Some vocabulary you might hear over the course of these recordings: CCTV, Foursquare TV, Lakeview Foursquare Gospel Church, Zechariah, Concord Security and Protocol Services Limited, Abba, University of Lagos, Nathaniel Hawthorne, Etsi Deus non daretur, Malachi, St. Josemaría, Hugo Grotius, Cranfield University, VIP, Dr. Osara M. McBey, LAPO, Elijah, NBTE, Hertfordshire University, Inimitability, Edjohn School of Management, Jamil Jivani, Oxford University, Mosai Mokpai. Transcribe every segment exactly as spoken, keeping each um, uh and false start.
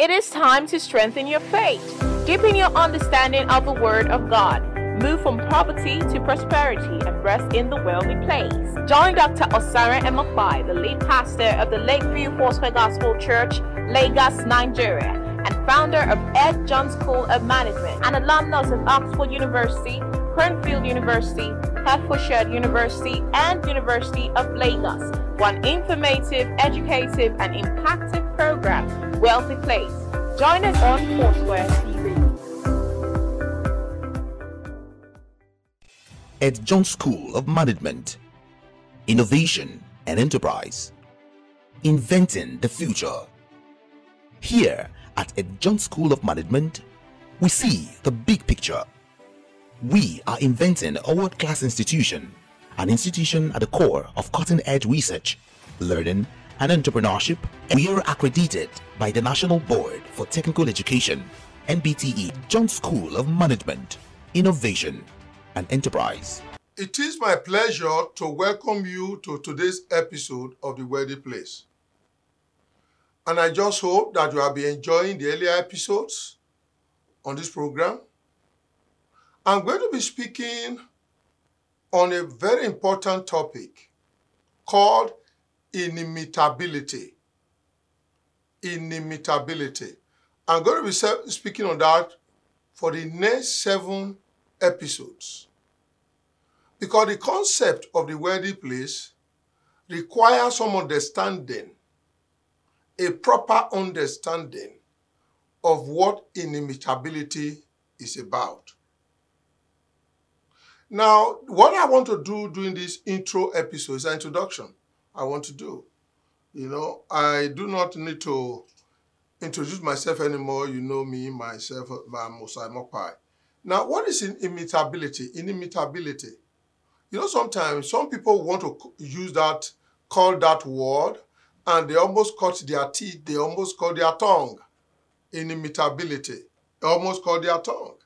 It is time to strengthen your faith, deepen your understanding of the Word of God, move from poverty to prosperity, and rest in the wealthy place. Join Doctor Osara M. McBey, the lead pastor of the Lakeview Foursquare Gospel Church, Lagos, Nigeria, and founder of Edjohn School of Management, and alumnus of Oxford University, Cranfield University, Hertfordshire University, and University of Lagos, for an informative, educative, and impactful program, Wealthy Place. Join us on Foursquare T V. Edjohn School of Management, Innovation and Enterprise, Inventing the Future. Here at Edjohn School of Management, we see the big picture. We are inventing a world-class institution, an institution at the core of cutting-edge research, learning, and entrepreneurship. We are accredited by the National Board for Technical Education, N B T E, Edjohn School of Management, Innovation and Enterprise. It is my pleasure to welcome you to today's episode of The Wealthy Place. And I just hope that you have been enjoying the earlier episodes on this program. I'm going to be speaking on a very important topic called inimitability. Inimitability. I'm going to be speaking on that for the next seven episodes, because the concept of the Wealthy Place requires some understanding, a proper understanding of what inimitability is about. Now, what I want to do during this intro episode is an introduction. I want to do. You know, I do not need to introduce myself anymore. You know me, myself, my Mosai Mokpai. Now, what is inimitability? Inimitability. You know, sometimes some people want to use that, call that word, and they almost cut their teeth, they almost cut their tongue. Inimitability. They almost cut their tongue.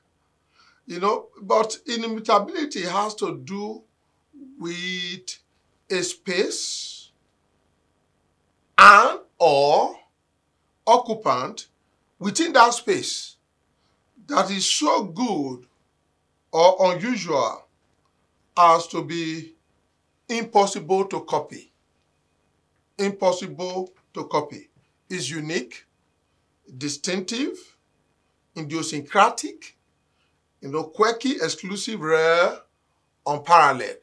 You know, but inimitability has to do with a space, and or occupant within that space that is so good or unusual as to be impossible to copy. Impossible to copy. Is unique, distinctive, idiosyncratic, you know, quirky, exclusive, rare, unparalleled.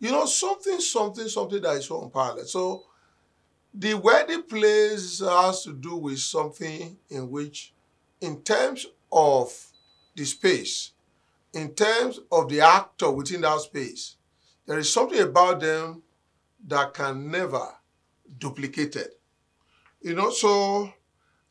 You know, something, something, something that is so unparalleled. So the Wealthy Place has to do with something in which, in terms of the space, in terms of the actor within that space, there is something about them that can never be duplicated. You know, so,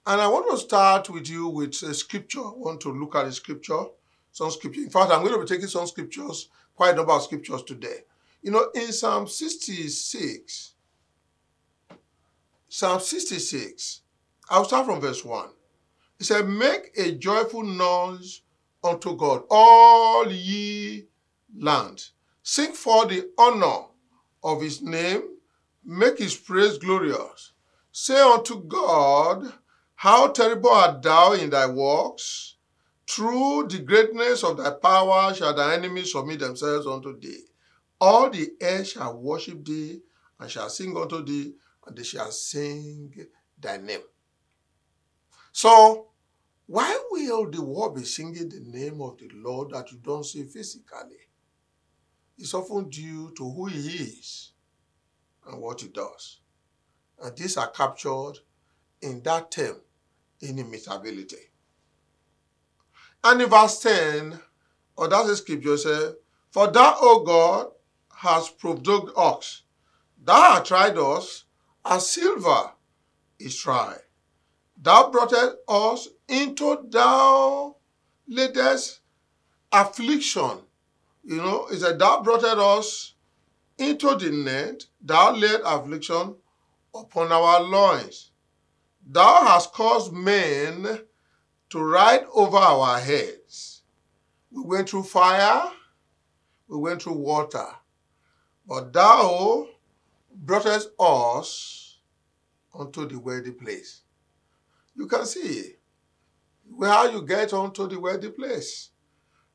and I want to start with you with a scripture. I want to look at the scripture, some scripture. In fact, I'm going to be taking some scriptures, quite a number of scriptures today. You know, in Psalm sixty-six, Psalm sixty-six, I'll start from verse one. It said, "Make a joyful noise unto God, all ye land. Sing for the honor of his name. Make his praise glorious. Say unto God, how terrible art thou in thy works. Through the greatness of thy power shall thy enemies submit themselves unto thee. All the earth shall worship thee and shall sing unto thee, and they shall sing thy name." So, why will the world be singing the name of the Lord that you don't see physically? It's often due to who he is and what he does. And these are captured in that term, inimitability. And in verse ten, or that's the scripture, says, "For thou, O God, hast provoked us. Thou hast tried us, as silver is tried. Thou broughtest us into thou latest affliction." You know, it said, "Thou broughtest us into the net, thou laid affliction upon our loins. Thou hast caused men to ride over our heads. We went through fire, we went through water, but thou brought us unto the Wealthy Place." You can see how you get onto the wealthy place.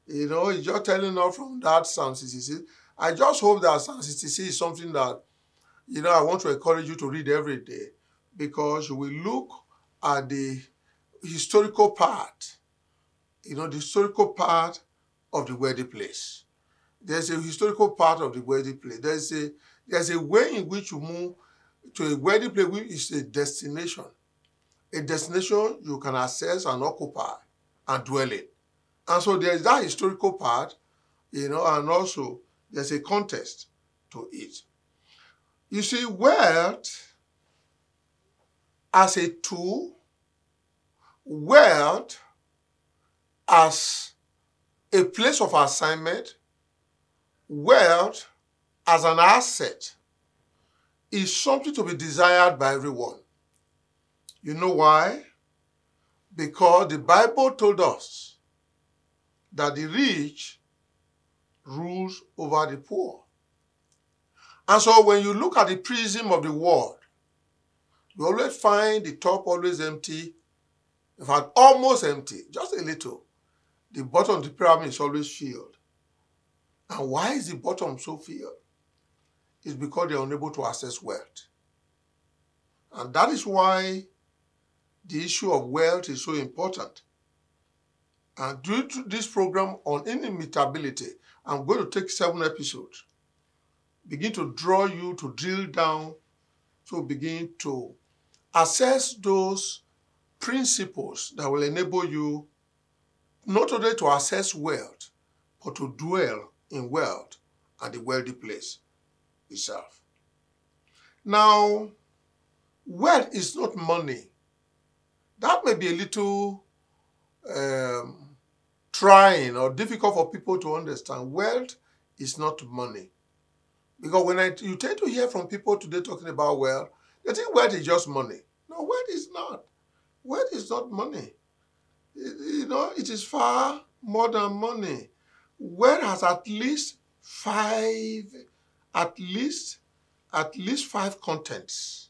You know, it's just telling us from that Psalm sixty-six. I just hope that Psalm sixty-six is something that, you know, I want to encourage you to read every day, because we look at the historical part, you know, the historical part of the wealthy place. There's a historical part of the wealthy place. There's a, there's a way in which you move to a wealthy place, which is a destination. A destination you can access and occupy and dwell in. And so there's that historical part, you know, and also there's a context to it. You see, wealth as a tool, wealth as a place of assignment, wealth as an asset is something to be desired by everyone. You know why? Because the Bible told us that the rich rules over the poor. And so when you look at the prism of the world, you always find the top always empty, in fact, almost empty, just a little. The bottom of the pyramid is always filled. And why is the bottom so filled? It's because they're unable to access wealth. And that is why the issue of wealth is so important. And due to this program on inimitability, I'm going to take seven episodes, begin to draw you to drill down, to begin to assess those principles that will enable you not only to assess wealth, but to dwell in wealth and the wealthy place itself. Now, wealth is not money. That may be a little um, trying or difficult for people to understand. Wealth is not money. Because when I, you tend to hear from people today talking about wealth, they think wealth is just money. No, wealth is not. Wealth is not money. It, you know, it is far more than money. Wealth has at least five, at least, at least five contents.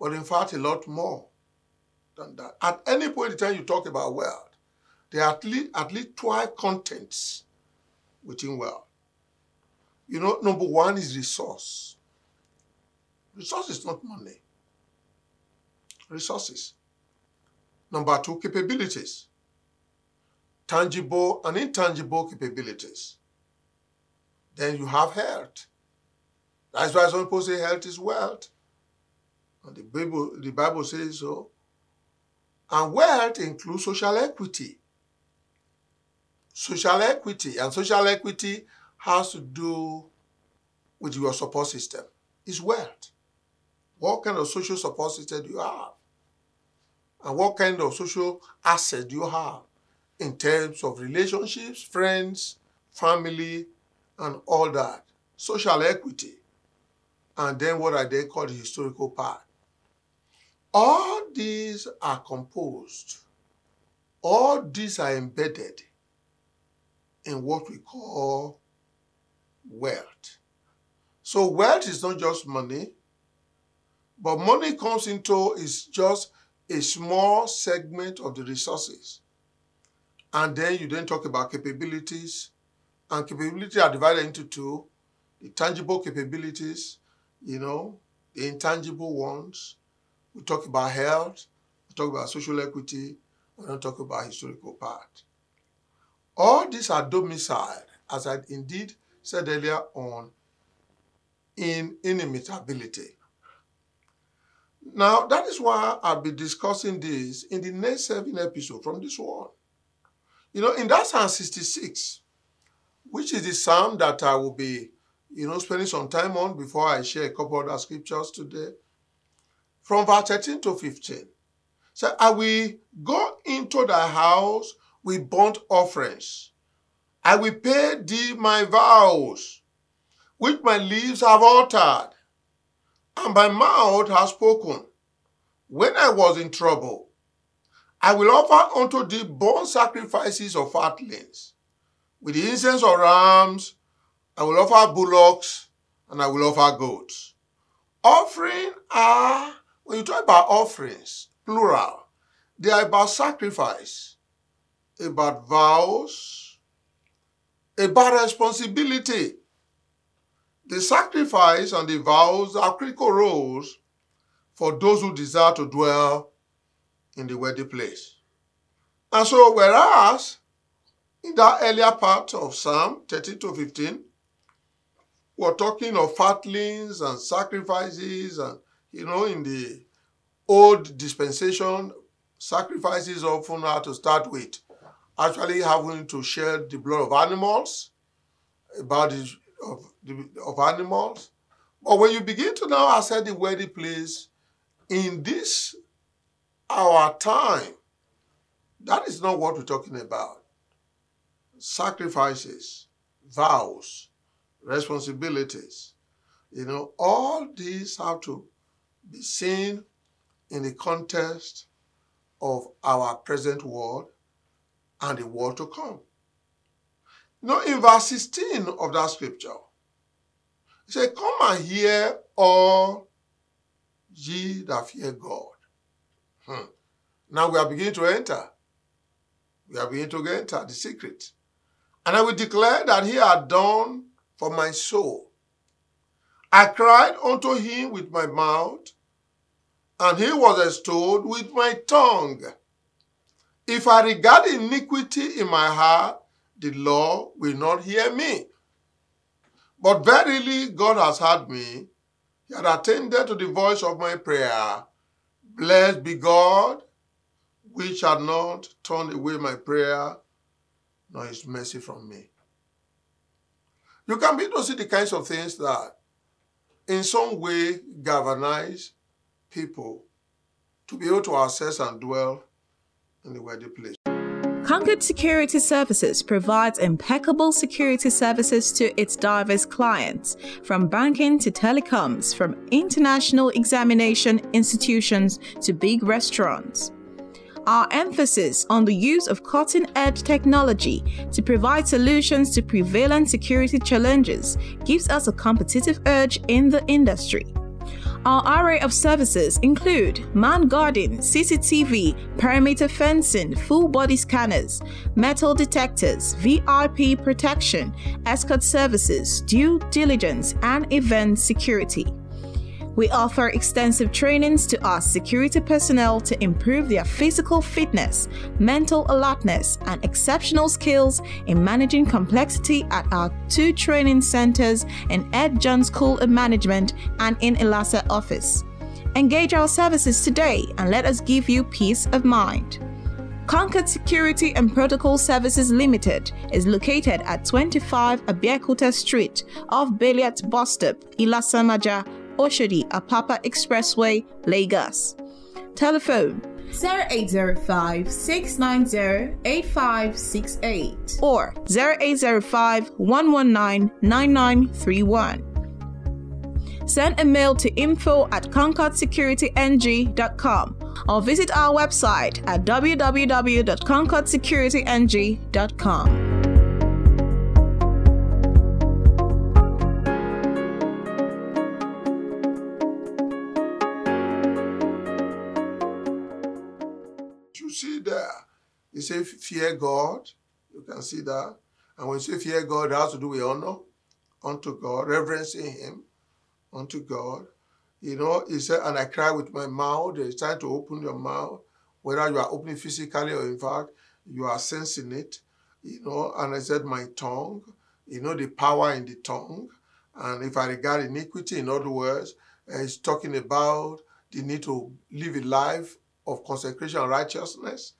But in fact, a lot more than that. At any point in time you talk about wealth, there are at least, at least twelve contents within wealth. You know, number one is resource. Resource is not money. Resources. Number two, capabilities. Tangible and intangible capabilities. Then you have health. That's why some people say health is wealth. And the Bible, the Bible says so. And wealth includes social equity. Social equity, and social equity has to do with your support system. It's wealth. What kind of social support system do you have? And what kind of social asset do you have in terms of relationships, friends, family, and all that? Social equity. And then what I then call the historical part. All these are composed. All these are embedded in what we call wealth. So wealth is not just money, but money comes into is just a small segment of the resources. And then you then talk about capabilities, and capabilities are divided into two, the tangible capabilities, you know, the intangible ones. We talk about health, we talk about social equity, we don't talk about historical part. All these are domiciled, as I indeed said earlier on, in inimitability. Now, that is why I'll be discussing this in the next seven episodes from this one. You know, in that Psalm sixty-six, which is the psalm that I will be, you know, spending some time on before I share a couple other scriptures today, from verse thirteen to fifteen. So I will go into thy house with burnt offerings. I will pay thee my vows, which my lips have uttered, and my mouth has spoken. When I was in trouble, I will offer unto thee burnt sacrifices of fatlings. With the incense of rams, I will offer bullocks, and I will offer goats. Offering are, when you talk about offerings, plural. They are about sacrifice, about vows, about responsibility. The sacrifice and the vows are critical roles for those who desire to dwell in the wedding place. And so, whereas in that earlier part of Psalm thirty to fifteen, we're talking of fatlings and sacrifices, and you know, in the old dispensation, sacrifices often are to start with, actually having to shed the blood of animals, bodies of, of animals. But when you begin to now assess the wedding place in this our time, that is not what we're talking about. Sacrifices, vows, responsibilities, you know, all these have to be seen in the context of our present world and the world to come. You know, in verse sixteen of that scripture, it says, "Come and hear all ye that fear God." Hmm. Now we are beginning to enter. We are beginning to enter the secret. "And I will declare that he had done for my soul. I cried unto him with my mouth, and he was extolled with my tongue. If I regard iniquity in my heart, the Lord will not hear me. But verily God has heard me. He had attended to the voice of my prayer. Blessed be God, which had not turned away my prayer, nor his mercy from me." You can begin to see the kinds of things that in some way galvanize people to be able to access and dwell in the wedding place. Concord Security Services provides impeccable security services to its diverse clients, from banking to telecoms, from international examination institutions to big restaurants. Our emphasis on the use of cutting-edge technology to provide solutions to prevailing security challenges gives us a competitive edge in the industry. Our array of services include man guarding, C C T V, perimeter fencing, full body scanners, metal detectors, V I P protection, escort services, due diligence, and event security. We offer extensive trainings to our security personnel to improve their physical fitness, mental alertness, and exceptional skills in managing complexity at our two training centers in Edjohn School of Management and in Ilasa office. Engage our services today and let us give you peace of mind. Concord Security and Protocol Services Limited is located at twenty-five Abeokuta Street, off Beliat Bus Stop, Ilasa Maja, Oshodi Apapa Expressway, Lagos. Telephone zero eight zero five, six nine zero, eight five six eight or zero eight zero five, one one nine, nine nine three one. Send a mail to info at concord security n g dot com or visit our website at w w w dot concord security n g dot com. You say fear God, you can see that. And when you say fear God, it has to do with honor unto God, reverencing him unto God. You know, he said, "And I cry with my mouth." It's time to open your mouth, whether you are opening physically or in fact, you are sensing it. You know, and I said, "My tongue," you know, the power in the tongue. And if I regard iniquity, in other words, it's talking about the need to live a life of consecration and righteousness.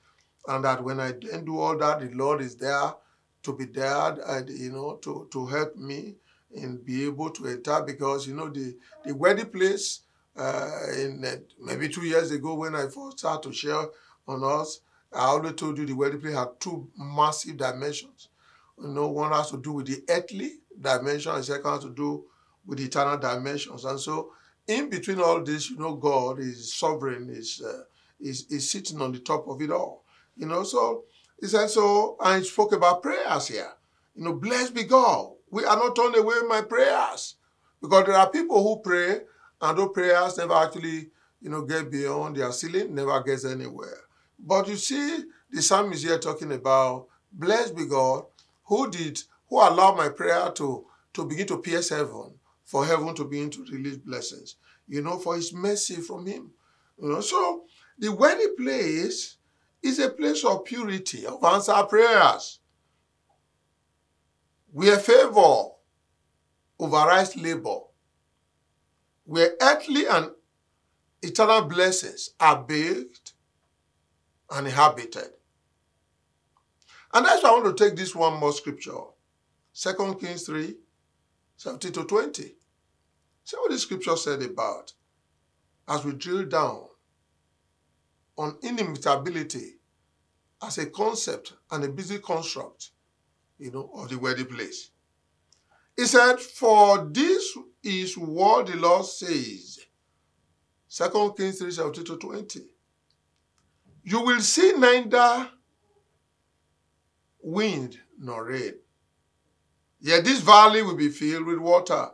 And that when I do all that, the Lord is there to be there, and, you know, to, to help me and be able to enter. Because, you know, the, the wedding place, uh, in uh, maybe two years ago when I first started to share on us, I already told you the wedding place had two massive dimensions. You know, one has to do with the earthly dimension, and second has to do with the eternal dimensions. And so in between all this, you know, God is sovereign, is, uh, is, is sitting on the top of it all. You know, so he said so, and he spoke about prayers here. You know, blessed be God. We are not turned away my prayers. Because there are people who pray, and those prayers never actually, you know, get beyond their ceiling, never gets anywhere. But you see, the psalmist here talking about, blessed be God, who did, who allowed my prayer to, to begin to pierce heaven, for heaven to begin to release blessings, you know, for his mercy from him. You know, so the wedding place is a place of purity, of answered prayers, where favor overrides labor, where earthly and eternal blessings are bathed and inhabited. And that's why I want to take this one more scripture, Second Kings three, seventeen to twenty. See what the scripture said about, as we drill down on inimitability as a concept and a busy construct, you know, of the wedding place. He said, for this is what the Lord says, Second Kings three, seventeen to twenty. You will see neither wind nor rain, yet this valley will be filled with water,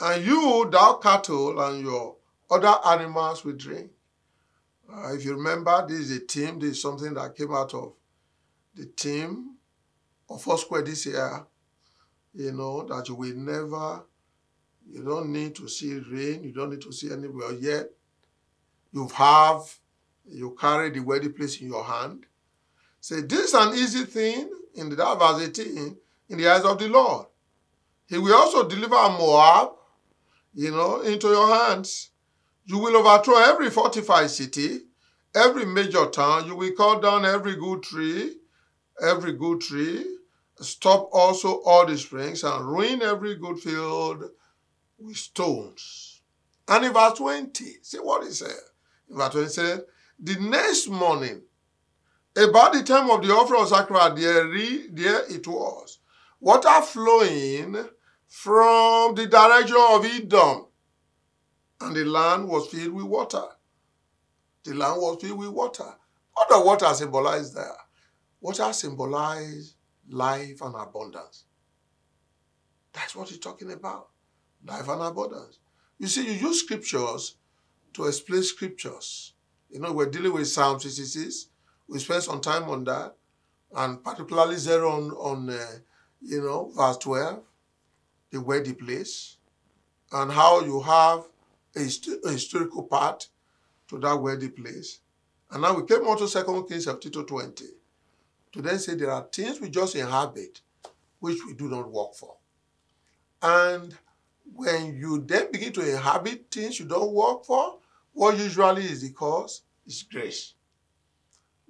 and you, thou cattle, and your other animals will drink. Uh, if you remember, this is a theme, this is something that came out of the theme of Foursquare this year, you know, that you will never, you don't need to see rain, you don't need to see anywhere yet. You have, you carry the wedding place in your hand. Say, this is an easy thing in the verse eighteen, in the eyes of the Lord. He will also deliver Moab, you know, into your hands. You will overthrow every fortified city, every major town. You will cut down every good tree, every good tree. Stop also all the springs and ruin every good field with stones. And in verse twenty, see what he said. In verse twenty, he said, the next morning, about the time of the offering of sacrifice, there, there it was, water flowing from the direction of Edom, and the land was filled with water. The land was filled with water. What does water symbolize there? Water symbolizes life and abundance. That's what he's talking about. Life and abundance. You see, you use scriptures to explain scriptures. You know, we're dealing with Psalm sixty-six. We spent some time on that, and particularly zero on, on uh, you know, verse twelve, the wedding place, and how you have a, a historical part to that wedding place. And now we came on to Second Kings chapter twenty. To then say there are things we just inhabit which we do not work for. And when you then begin to inhabit things you don't work for, what usually is the cause is grace.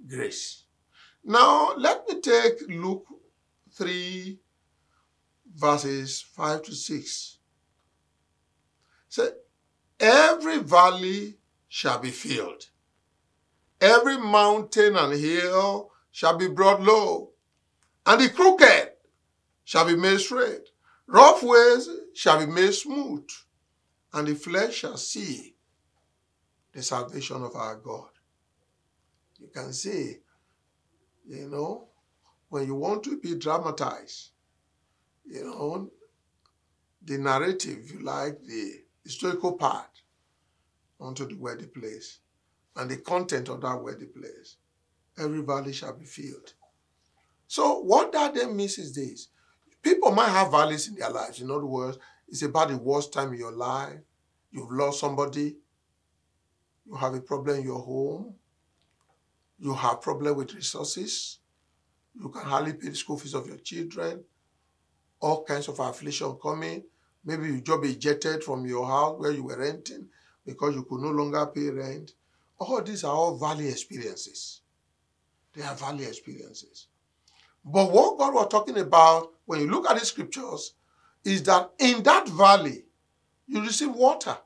Grace. Now, let me take Luke three, verses five to six. Say, every valley shall be filled. Every mountain and hill shall be brought low, and the crooked shall be made straight. Rough ways shall be made smooth, and the flesh shall see the salvation of our God. You can see, you know, when you want to be dramatized, you know, the narrative, you like the historical part onto the wedding place and the content of that wedding place. Every valley shall be filled. So what that then means is this. People might have valleys in their lives. In other words, it's about the worst time in your life. You've lost somebody. You have a problem in your home. You have a problem with resources. You can hardly pay the school fees of your children. All kinds of affliction coming. Maybe your job is ejected from your house where you were renting because you could no longer pay rent. All these are all valley experiences. They are valley experiences. But what God was talking about when you look at the scriptures is that in that valley, you receive water.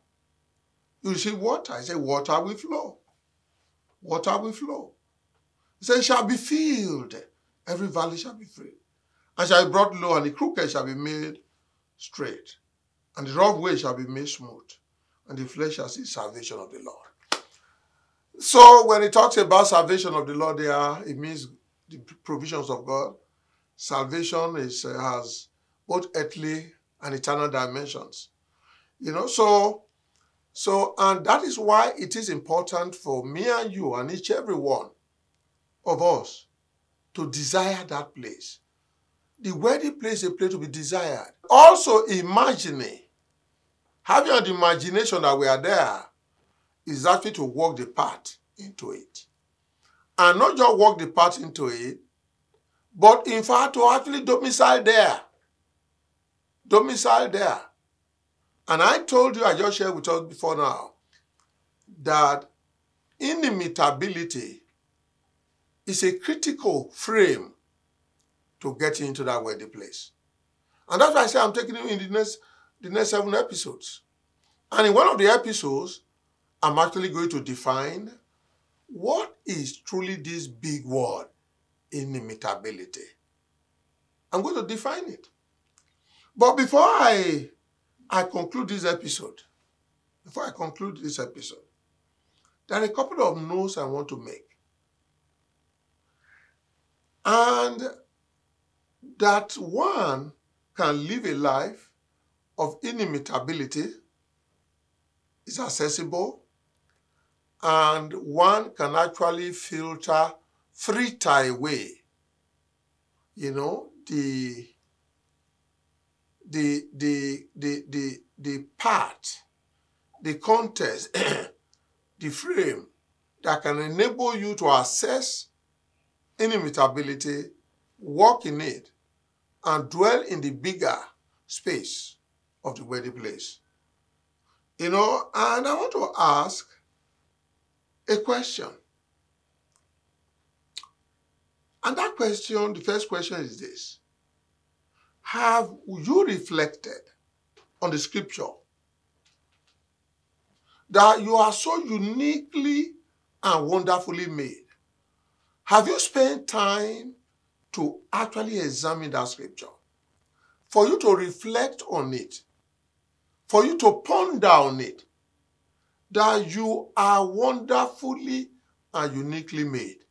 You receive water. He said, water will flow. Water will flow. He said, it shall be filled. Every valley shall be filled. And shall be brought low, and the crooked shall be made straight. And the rough way shall be made smooth. And the flesh shall see salvation of the Lord. So when it talks about salvation of the Lord there, it means the provisions of God. Salvation is, uh, has both earthly and eternal dimensions. You know, so So, and that is why it is important for me and you and each every one of us to desire that place. The worthy place, a place to be desired. Also imagining, having an imagination that we are there is actually to walk the path into it. And not just walk the path into it, but in fact to actually domicile there. Domicile there. And I told you, I just shared with us before now, that inimitability is a critical frame to get into that worthy place. And that's why I say I'm taking you in the next, the next seven episodes. And in one of the episodes, I'm actually going to define what is truly this big word, inimitability. I'm going to define it. But before I I conclude this episode, before I conclude this episode, there are a couple of notes I want to make. And that one can live a life of inimitability, is accessible, and one can actually filter, filter away, you know, the The, the, the, the, the part, the context, the frame that can enable you to assess inimitability, walk in it, and dwell in the bigger space of the worthy place. You know, and I want to ask a question. And that question, the first question is this. Have you reflected on the scripture that you are so uniquely and wonderfully made? Have you spent time to actually examine that scripture? For you to reflect on it, for you to ponder on it, that you are wonderfully and uniquely made.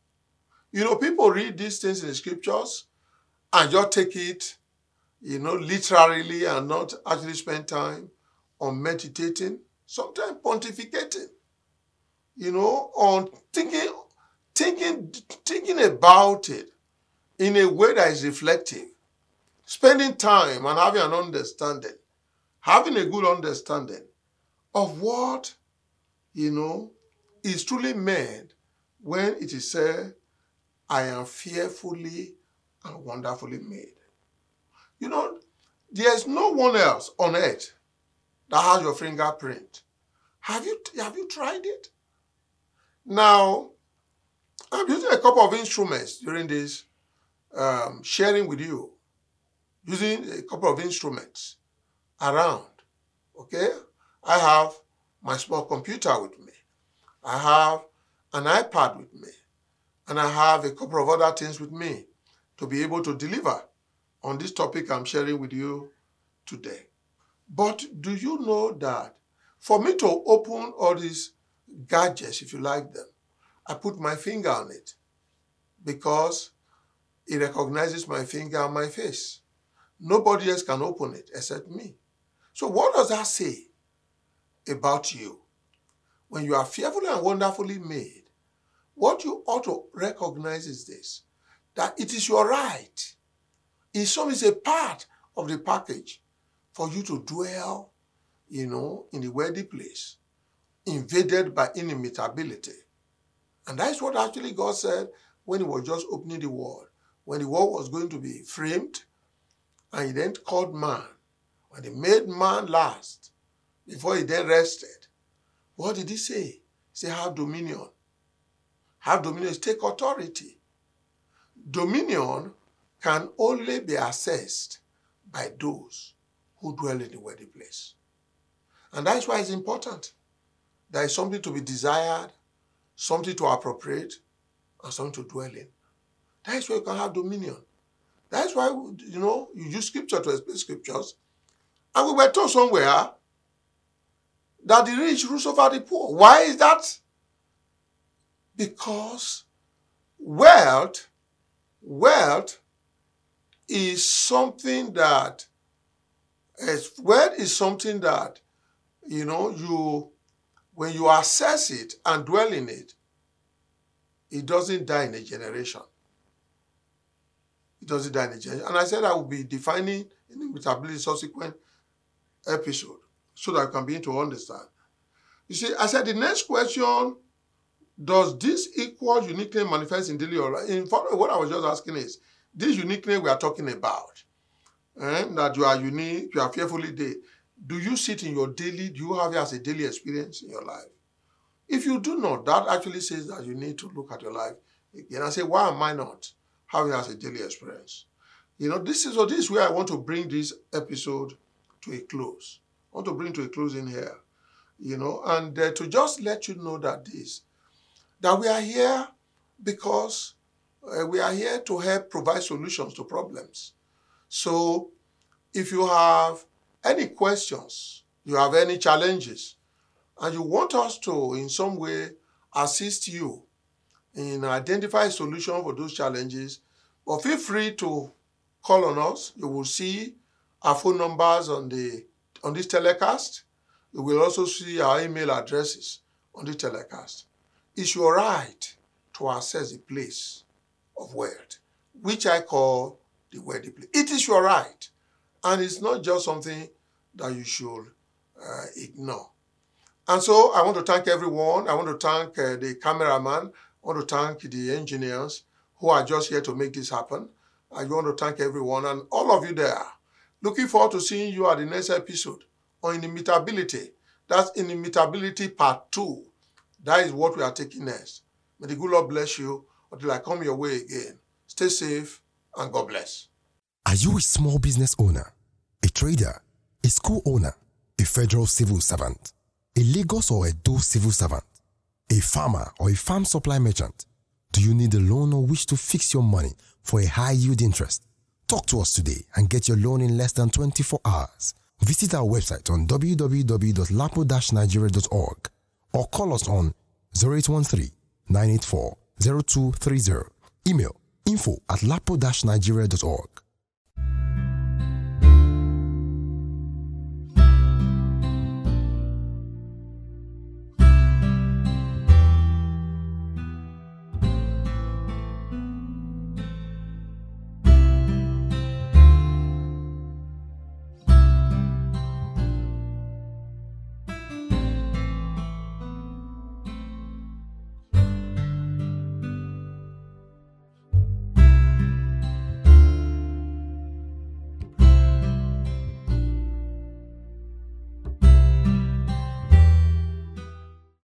You know, people read these things in the scriptures and just take it, you know, literally, and not actually spend time on meditating, sometimes pontificating, you know, on thinking, thinking, thinking about it in a way that is reflective, spending time and having an understanding, having a good understanding of what, you know, is truly meant when it is said, I am fearfully and wonderfully made. You know, there's no one else on earth that has your fingerprint. Have you, have you tried it? Now, I'm using a couple of instruments during this um, sharing with you. Using a couple of instruments around, okay? I have my small computer with me. I have an iPad with me. And I have a couple of other things with me to be able to deliver on this topic I'm sharing with you today. But do you know that for me to open all these gadgets, if you like them, I put my finger on it because it recognizes my finger and my face. Nobody else can open it except me. So what does that say about you? When you are fearfully and wonderfully made, what you ought to recognize is this, that it is your right. In some, it's a part of the package for you to dwell, you know, in the worthy place, invaded by inimitability. And that's what actually God said when he was just opening the world, when the world was going to be framed, and he then called man, when he made man last, before he then rested. What did he say? He said, have dominion. Have dominion is take authority. Dominion can only be assessed by those who dwell in the worthy place. And that's why it's important. There is something to be desired, something to appropriate, and something to dwell in. That's why you can have dominion. That's why, you know, you use scripture to explain scriptures. And we were told somewhere that the rich rules over the poor. Why is that? Because wealth, wealth, is something that, wealth is something that, you know, you when you assess it and dwell in it, it doesn't die in a generation. It doesn't die in a generation. And I said I will be defining inimitability subsequent episode so that you can begin to understand. You see, I said the next question, does this equal uniqueness manifest in daily life? In fact, what I was just asking is, this uniqueness we are talking about, eh, that you are unique, you are fearfully dead, do you sit in your daily, do you have it as a daily experience in your life? If you do not, that actually says that you need to look at your life again and say, why am I not having it as a daily experience? You know, this is, so this is where I want to bring this episode to a close. I want to bring to a close in here, you know, and uh, to just let you know that this, that we are here because uh, we are here to help provide solutions to problems. So if you have any questions, you have any challenges, and you want us to, in some way, assist you in identifying solutions for those challenges, but feel free to call on us. You will see our phone numbers on the on this telecast. You will also see our email addresses on the telecast. It's your right to access the place of word, which I call the worthy place. It is your right, and it's not just something that you should uh, ignore. And so I want to thank everyone. I want to thank uh, the cameraman. I want to thank the engineers who are just here to make this happen. I want to thank everyone and all of you there. Looking forward to seeing you at the next episode on Inimitability. That's Inimitability Part two. That is what we are taking next. May the good Lord bless you until I come your way again. Stay safe and God bless. Are you a small business owner, a trader, a school owner, a federal civil servant, a Lagos or Edo civil servant, a farmer or a farm supply merchant? Do you need a loan or wish to fix your money for a high yield interest? Talk to us today and get your loan in less than twenty-four hours. Visit our website on w w w dot lapo dash nigeria dot org or call us on zero eight one three nine eight four zero two three zero. Email info at lapo dash nigeria dot org.